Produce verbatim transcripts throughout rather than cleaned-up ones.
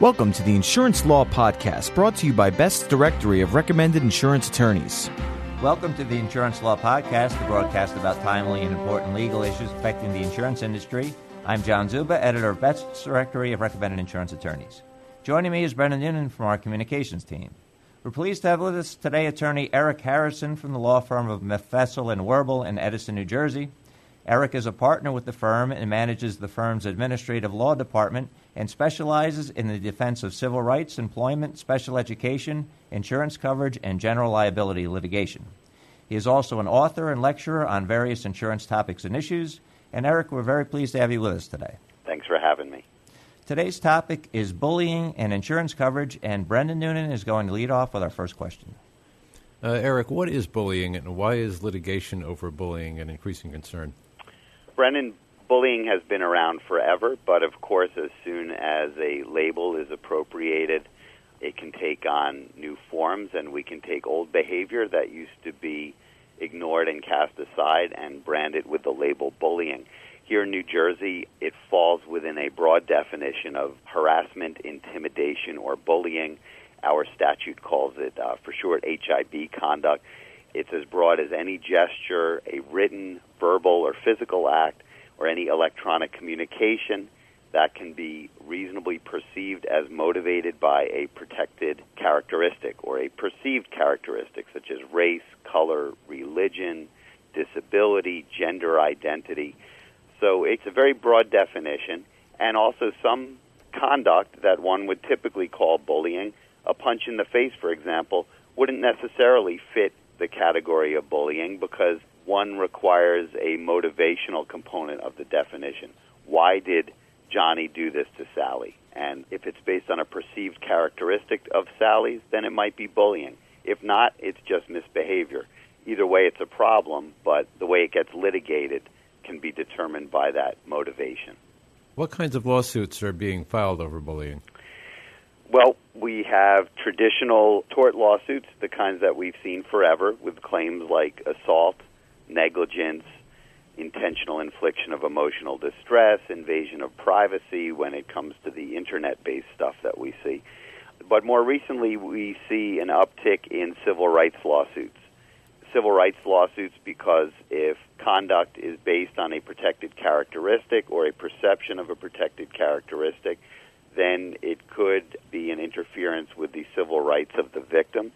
Welcome to the Insurance Law Podcast, brought to you by Best's Directory of Recommended Insurance Attorneys. Welcome to the Insurance Law Podcast, the broadcast about timely and important legal issues affecting the insurance industry. I'm John Zuba, editor of Best's Directory of Recommended Insurance Attorneys. Joining me is Brendan Noonan from our communications team. We're pleased to have with us today attorney Eric Harrison from the law firm of Methfessel and Werbel in Edison, New Jersey. Eric is a partner with the firm and manages the firm's administrative law department and specializes in the defense of civil rights, employment, special education, insurance coverage, and general liability litigation. He is also an author and lecturer on various insurance topics and issues. And, Eric, we're very pleased to have you with us today. Thanks for having me. Today's topic is bullying and insurance coverage, and Brendan Noonan is going to lead off with our first question. Uh, Eric, what is bullying, and why is litigation over bullying an increasing concern? Brendan, bullying has been around forever, but of course, as soon as a label is appropriated, it can take on new forms, and we can take old behavior that used to be ignored and cast aside and brand it with the label bullying. Here in New Jersey, it falls within a broad definition of harassment, intimidation, or bullying. Our statute calls it, uh, for short, H I B conduct. It's as broad as any gesture, a written, verbal, or physical act, or any electronic communication that can be reasonably perceived as motivated by a protected characteristic or a perceived characteristic, such as race, color, religion, disability, gender identity. So it's a very broad definition, and also some conduct that one would typically call bullying. A punch in the face, for example, wouldn't necessarily fit the category of bullying because one requires a motivational component of the definition. Why did Johnny do this to Sally? And if it's based on a perceived characteristic of Sally's, then it might be bullying. If not, it's just misbehavior. Either way, it's a problem, but the way it gets litigated can be determined by that motivation. What kinds of lawsuits are being filed over bullying? Well, we have traditional tort lawsuits, the kinds that we've seen forever, with claims like assault, negligence, intentional infliction of emotional distress, invasion of privacy when it comes to the Internet-based stuff that we see. But more recently, we see an uptick in civil rights lawsuits. Civil rights lawsuits because if conduct is based on a protected characteristic or a perception of a protected characteristic, then it could be an interference with the civil rights of the victim.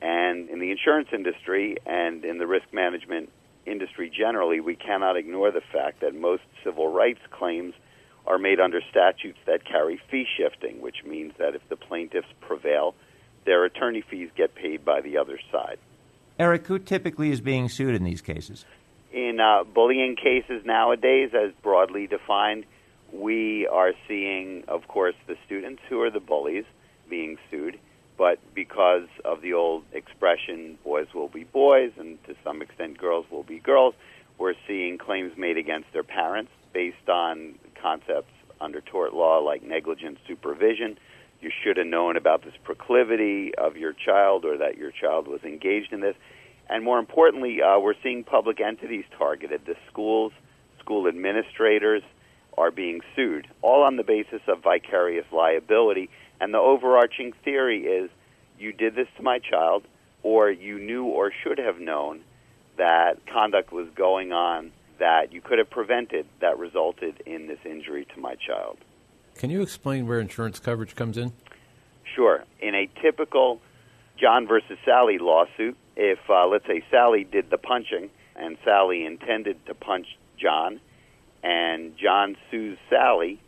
And in the insurance industry and in the risk management industry generally, we cannot ignore the fact that most civil rights claims are made under statutes that carry fee shifting, which means that if the plaintiffs prevail, their attorney fees get paid by the other side. Eric, who typically is being sued in these cases? In uh, bullying cases nowadays, as broadly defined, we are seeing, of course, the students who are the bullies being sued, but because of the old expression, boys will be boys, and to some extent girls will be girls, we're seeing claims made against their parents based on concepts under tort law like negligent supervision. You should have known about this proclivity of your child or that your child was engaged in this. And more importantly, uh, we're seeing public entities targeted. The schools, school administrators are being sued, all on the basis of vicarious liability. And the overarching theory is, you did this to my child, or you knew or should have known that conduct was going on that you could have prevented that resulted in this injury to my child. Can you explain where insurance coverage comes in? Sure. In a typical John versus Sally lawsuit, if, uh, let's say, Sally did the punching and Sally intended to punch John, and John sues Sally,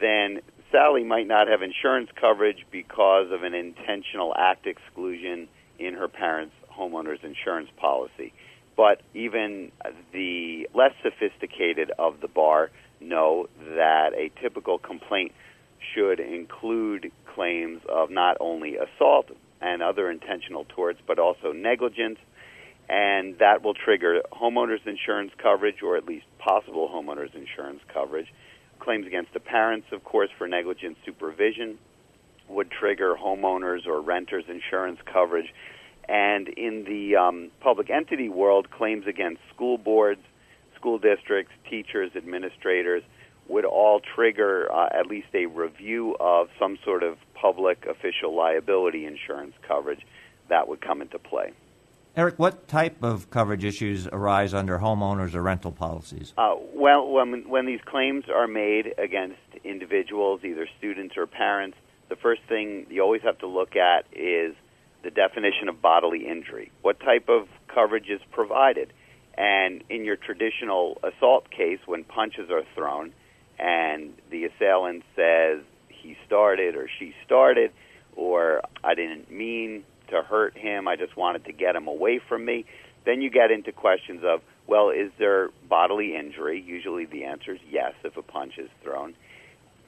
then Sally might not have insurance coverage because of an intentional act exclusion in her parents' homeowner's insurance policy. But even the less sophisticated of the bar know that a typical complaint should include claims of not only assault and other intentional torts, but also negligence, and that will trigger homeowners insurance coverage, or at least possible homeowners insurance coverage. Claims against the parents, of course, for negligent supervision would trigger homeowners or renters insurance coverage. And in the um, public entity world, claims against school boards, school districts, teachers, administrators would all trigger uh, at least a review of some sort of public official liability insurance coverage that would come into play. Eric, what type of coverage issues arise under homeowners or rental policies? Uh, well, when, when these claims are made against individuals, either students or parents, the first thing you always have to look at is the definition of bodily injury. What type of coverage is provided? And in your traditional assault case, when punches are thrown and the assailant says he started or she started, or I didn't mean to hurt him, I just wanted to get him away from me, then you get into questions of, well, is there bodily injury? Usually the answer is yes if a punch is thrown.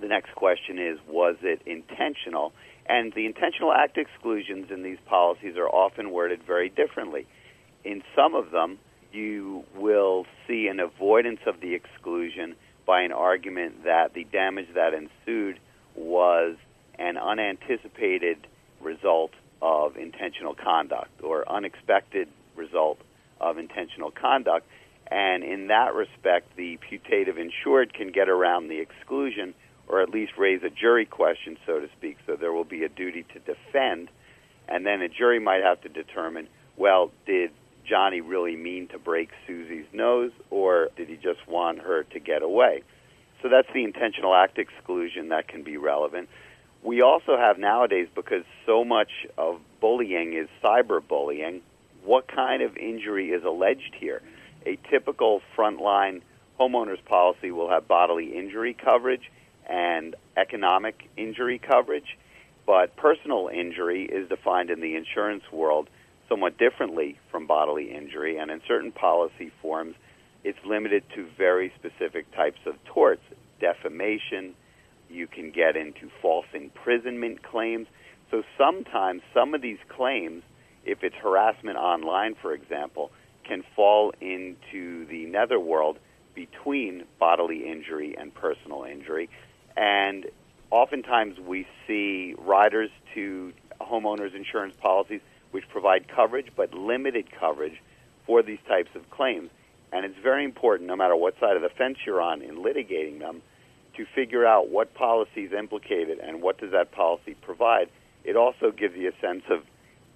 The next question is, was it intentional? And the intentional act exclusions in these policies are often worded very differently. In some of them, you will see an avoidance of the exclusion by an argument that the damage that ensued was an unanticipated result of intentional conduct or unexpected result of intentional conduct. And in that respect, the putative insured can get around the exclusion or at least raise a jury question, so to speak, so there will be a duty to defend. And then a jury might have to determine, well, did Johnny really mean to break Susie's nose, or did he just want her to get away? So that's the intentional act exclusion that can be relevant. We also have nowadays, because so much of bullying is cyberbullying, what kind of injury is alleged here? A typical frontline homeowner's policy will have bodily injury coverage and economic injury coverage, but personal injury is defined in the insurance world somewhat differently from bodily injury, and in certain policy forms, it's limited to very specific types of torts. Defamation, you can get into false imprisonment claims. So sometimes some of these claims, if it's harassment online, for example, can fall into the netherworld between bodily injury and personal injury. And oftentimes we see riders to homeowners insurance policies which provide coverage but limited coverage for these types of claims. And it's very important, no matter what side of the fence you're on in litigating them, to figure out what policy is implicated and what does that policy provide. It also gives you a sense of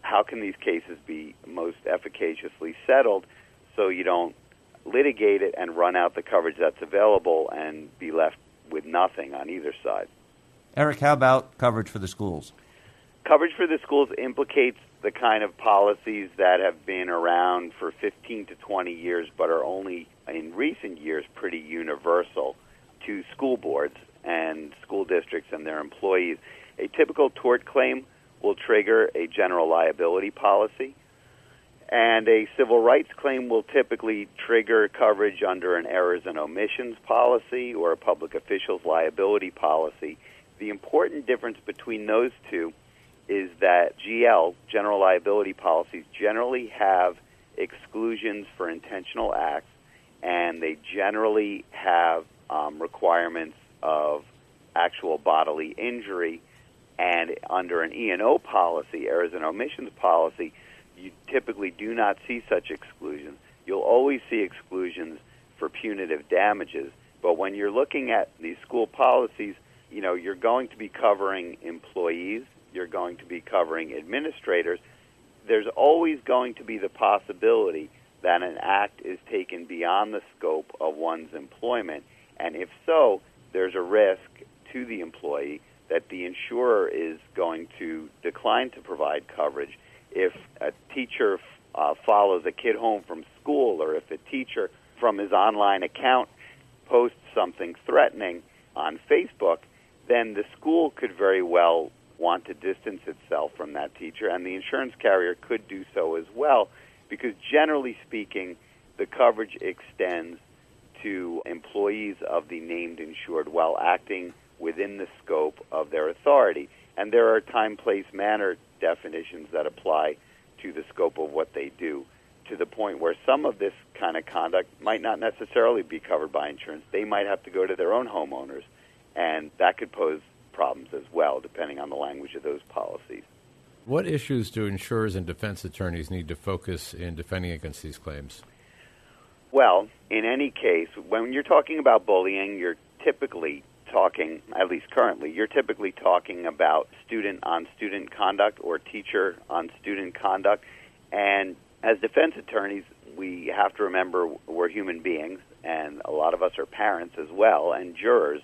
how can these cases be most efficaciously settled so you don't litigate it and run out the coverage that's available and be left with nothing on either side. Eric, how about coverage for the schools? Coverage for the schools implicates the kind of policies that have been around for fifteen to twenty years but are only in recent years pretty universal to school boards and school districts and their employees. A typical tort claim will trigger a general liability policy, and a civil rights claim will typically trigger coverage under an errors and omissions policy or a public official's liability policy. The important difference between those two is that G L, general liability policies, generally have exclusions for intentional acts, and they generally have um, requirements of actual bodily injury. And under an E and O policy, errors and omissions policy, you typically do not see such exclusions. You'll always see exclusions for punitive damages. But when you're looking at these school policies, you know, you're going to be covering employees, you're going to be covering administrators. There's always going to be the possibility that an act is taken beyond the scope of one's employment. And if so, there's a risk to the employee that the insurer is going to decline to provide coverage. If a teacher uh, follows a kid home from school, or if a teacher from his online account posts something threatening on Facebook, then the school could very well want to distance itself from that teacher, and the insurance carrier could do so as well, because generally speaking, the coverage extends to employees of the named insured while acting within the scope of their authority. And there are time, place, manner definitions that apply to the scope of what they do, to the point where some of this kind of conduct might not necessarily be covered by insurance. They might have to go to their own homeowners, and that could pose problems as well, depending on the language of those policies. What issues do insurers and defense attorneys need to focus in defending against these claims? Well, in any case, when you're talking about bullying, you're typically talking, at least currently, you're typically talking about student-on-student conduct or teacher-on-student conduct. And as defense attorneys, we have to remember we're human beings, and a lot of us are parents as well, and jurors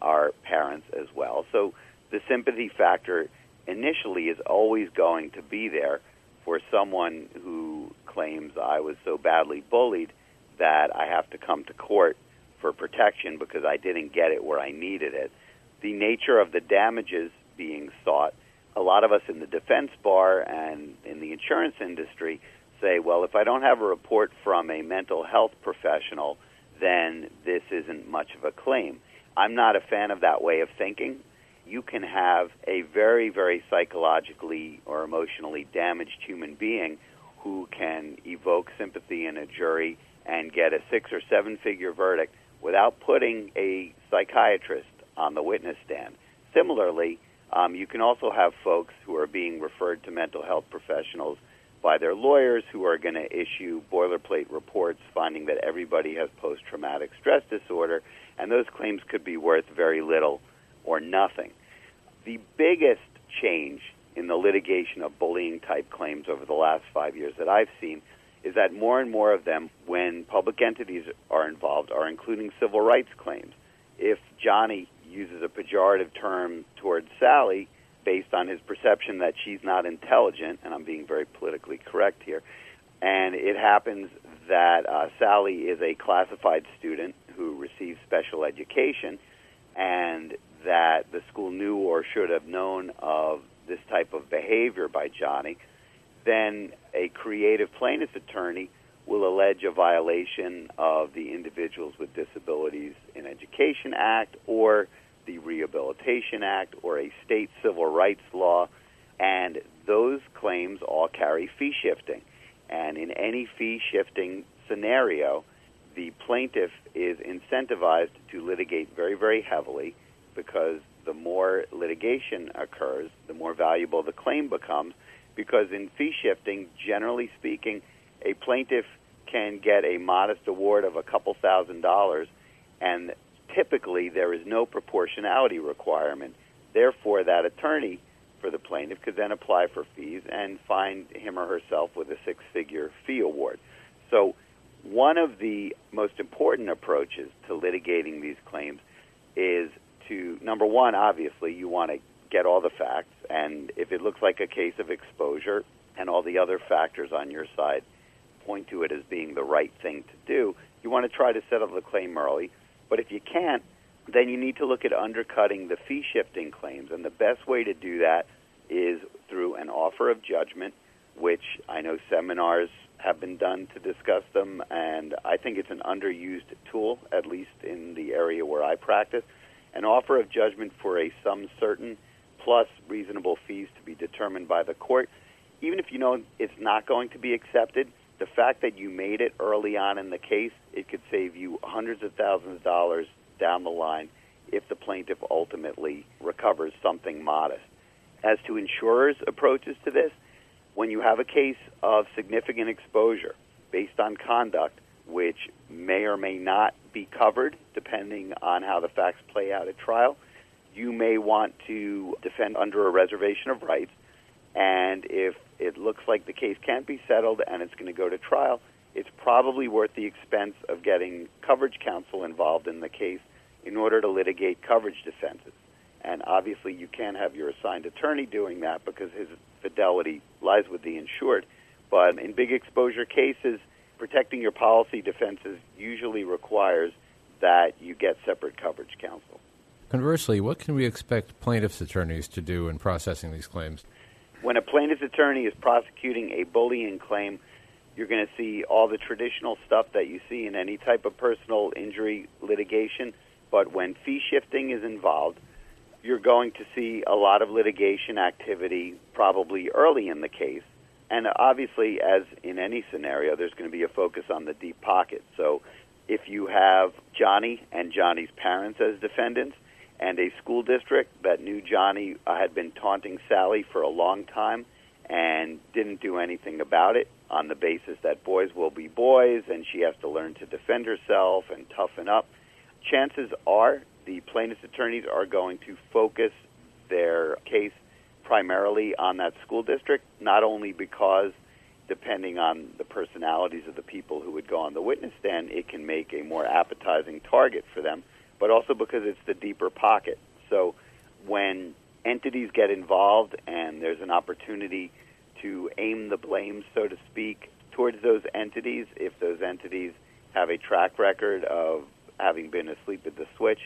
are parents as well. So the sympathy factor initially is always going to be there for someone who claims I was so badly bullied that I have to come to court for protection because I didn't get it where I needed it. The nature of the damages being sought, a lot of us in the defense bar and in the insurance industry say, well, if I don't have a report from a mental health professional, then this isn't much of a claim. I'm not a fan of that way of thinking. You can have a very, very psychologically or emotionally damaged human being who can evoke sympathy in a jury and get a six- or seven-figure verdict without putting a psychiatrist on the witness stand. Similarly, um, you can also have folks who are being referred to mental health professionals by their lawyers who are going to issue boilerplate reports finding that everybody has post-traumatic stress disorder, and those claims could be worth very little or nothing. The biggest change in the litigation of bullying-type claims over the last five years that I've seen is that more and more of them, when public entities are involved, are including civil rights claims. If Johnny uses a pejorative term towards Sally, based on his perception that she's not intelligent, and I'm being very politically correct here, and it happens that uh, Sally is a classified student who receives special education, and that the school knew or should have known of this type of behavior by Johnny, then a creative plaintiff's attorney will allege a violation of the Individuals with Disabilities in Education Act or the Rehabilitation Act or a state civil rights law, and those claims all carry fee shifting. And in any fee shifting scenario, the plaintiff is incentivized to litigate very, very heavily because the more litigation occurs, the more valuable the claim becomes, because in fee shifting, generally speaking, a plaintiff can get a modest award of a couple thousand dollars, and typically, there is no proportionality requirement. Therefore, that attorney for the plaintiff could then apply for fees and find him or herself with a six-figure fee award. So one of the most important approaches to litigating these claims is to, number one, obviously, you want to get all the facts, and if it looks like a case of exposure and all the other factors on your side point to it as being the right thing to do, you want to try to settle the claim early. But if you can't, then you need to look at undercutting the fee-shifting claims. And the best way to do that is through an offer of judgment, which I know seminars have been done to discuss them, and I think it's an underused tool, at least in the area where I practice. An offer of judgment for a sum certain plus reasonable fees to be determined by the court. Even if you know it's not going to be accepted, the fact that you made it early on in the case, it could save you hundreds of thousands of dollars down the line if the plaintiff ultimately recovers something modest. As to insurers' approaches to this, when you have a case of significant exposure based on conduct, which may or may not be covered depending on how the facts play out at trial, you may want to defend under a reservation of rights. And if it looks like the case can't be settled and it's going to go to trial, it's probably worth the expense of getting coverage counsel involved in the case in order to litigate coverage defenses. And obviously you can't have your assigned attorney doing that because his fidelity lies with the insured. But in big exposure cases, protecting your policy defenses usually requires that you get separate coverage counsel. Conversely, what can we expect plaintiffs' attorneys to do in processing these claims? When a plaintiff's attorney is prosecuting a bullying claim, you're going to see all the traditional stuff that you see in any type of personal injury litigation. But when fee shifting is involved, you're going to see a lot of litigation activity probably early in the case. And obviously, as in any scenario, there's going to be a focus on the deep pocket. So if you have Johnny and Johnny's parents as defendants, and a school district that knew Johnny had been taunting Sally for a long time and didn't do anything about it on the basis that boys will be boys and she has to learn to defend herself and toughen up, chances are the plaintiff's attorneys are going to focus their case primarily on that school district, not only because, depending on the personalities of the people who would go on the witness stand, it can make a more appetizing target for them, but also because it's the deeper pocket. So when entities get involved and there's an opportunity to aim the blame, so to speak, towards those entities, if those entities have a track record of having been asleep at the switch,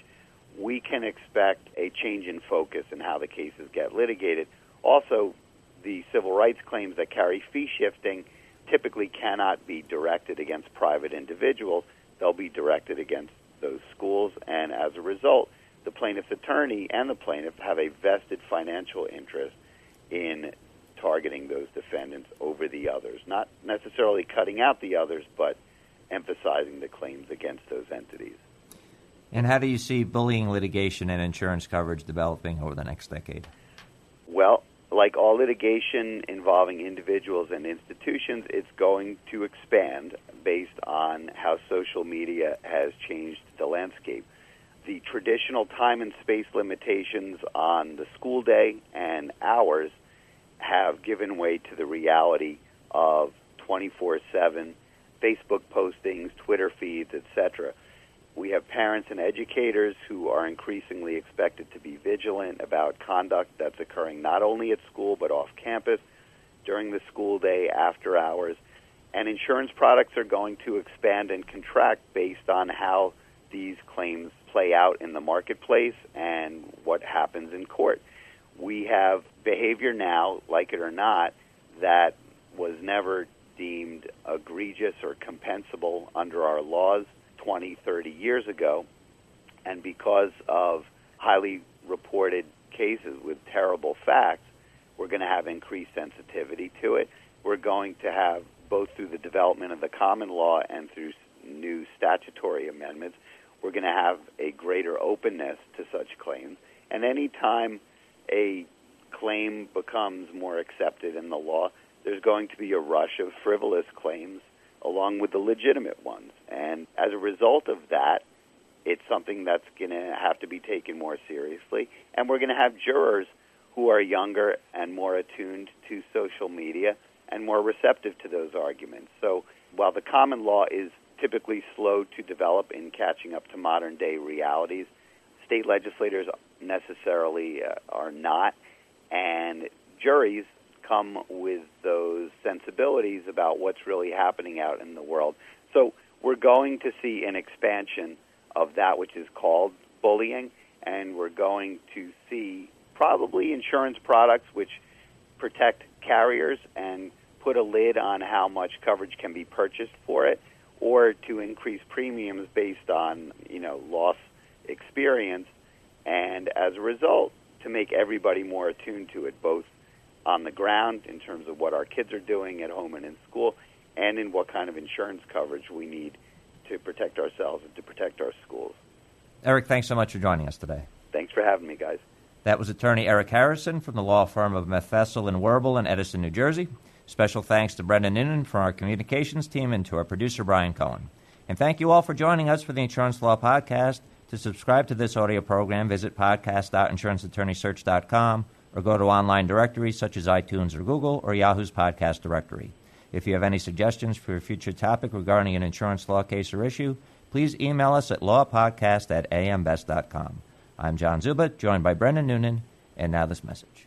we can expect a change in focus in how the cases get litigated. Also, the civil rights claims that carry fee shifting typically cannot be directed against private individuals. They'll be directed against those schools, and as a result, the plaintiff's attorney and the plaintiff have a vested financial interest in targeting those defendants over the others, not necessarily cutting out the others, but emphasizing the claims against those entities. And how do you see bullying litigation and insurance coverage developing over the next decade? Well, like all litigation involving individuals and institutions, it's going to expand based on how social media has changed the landscape. The traditional time and space limitations on the school day and hours have given way to the reality of twenty-four seven Facebook postings, Twitter feeds, et cetera. We have parents and educators who are increasingly expected to be vigilant about conduct that's occurring not only at school but off campus, during the school day, after hours. And insurance products are going to expand and contract based on how these claims play out in the marketplace and what happens in court. We have behavior now, like it or not, that was never deemed egregious or compensable under our laws twenty, thirty years ago, and because of highly reported cases with terrible facts, we're going to have increased sensitivity to it. We're going to have, both through the development of the common law and through new statutory amendments, we're going to have a greater openness to such claims. And any time a claim becomes more accepted in the law, there's going to be a rush of frivolous claims along with the legitimate ones. And as a result of that, it's something that's going to have to be taken more seriously. And we're going to have jurors who are younger and more attuned to social media and more receptive to those arguments. So while the common law is typically slow to develop in catching up to modern-day realities, state legislators necessarily uh, are not, and juries come with those sensibilities about what's really happening out in the world. So we're going to see an expansion of that which is called bullying, and we're going to see probably insurance products which protect carriers and put a lid on how much coverage can be purchased for it, or to increase premiums based on, you know, loss experience, and as a result, to make everybody more attuned to it, both on the ground in terms of what our kids are doing at home and in school, and in what kind of insurance coverage we need to protect ourselves and to protect our schools. Eric, thanks so much for joining us today. Thanks for having me, guys. That was attorney Eric Harrison from the law firm of Methfessel and Werbel in Edison, New Jersey. Special thanks to Brendan Noonan from our communications team and to our producer, Brian Cohen. And thank you all for joining us for the Insurance Law Podcast. To subscribe to this audio program, visit podcast dot insurance attorney search dot com or go to online directories such as iTunes or Google or Yahoo's podcast directory. If you have any suggestions for a future topic regarding an insurance law case or issue, please email us at law podcast at a m best dot com. I'm John Zuba, joined by Brendan Noonan, and now this message.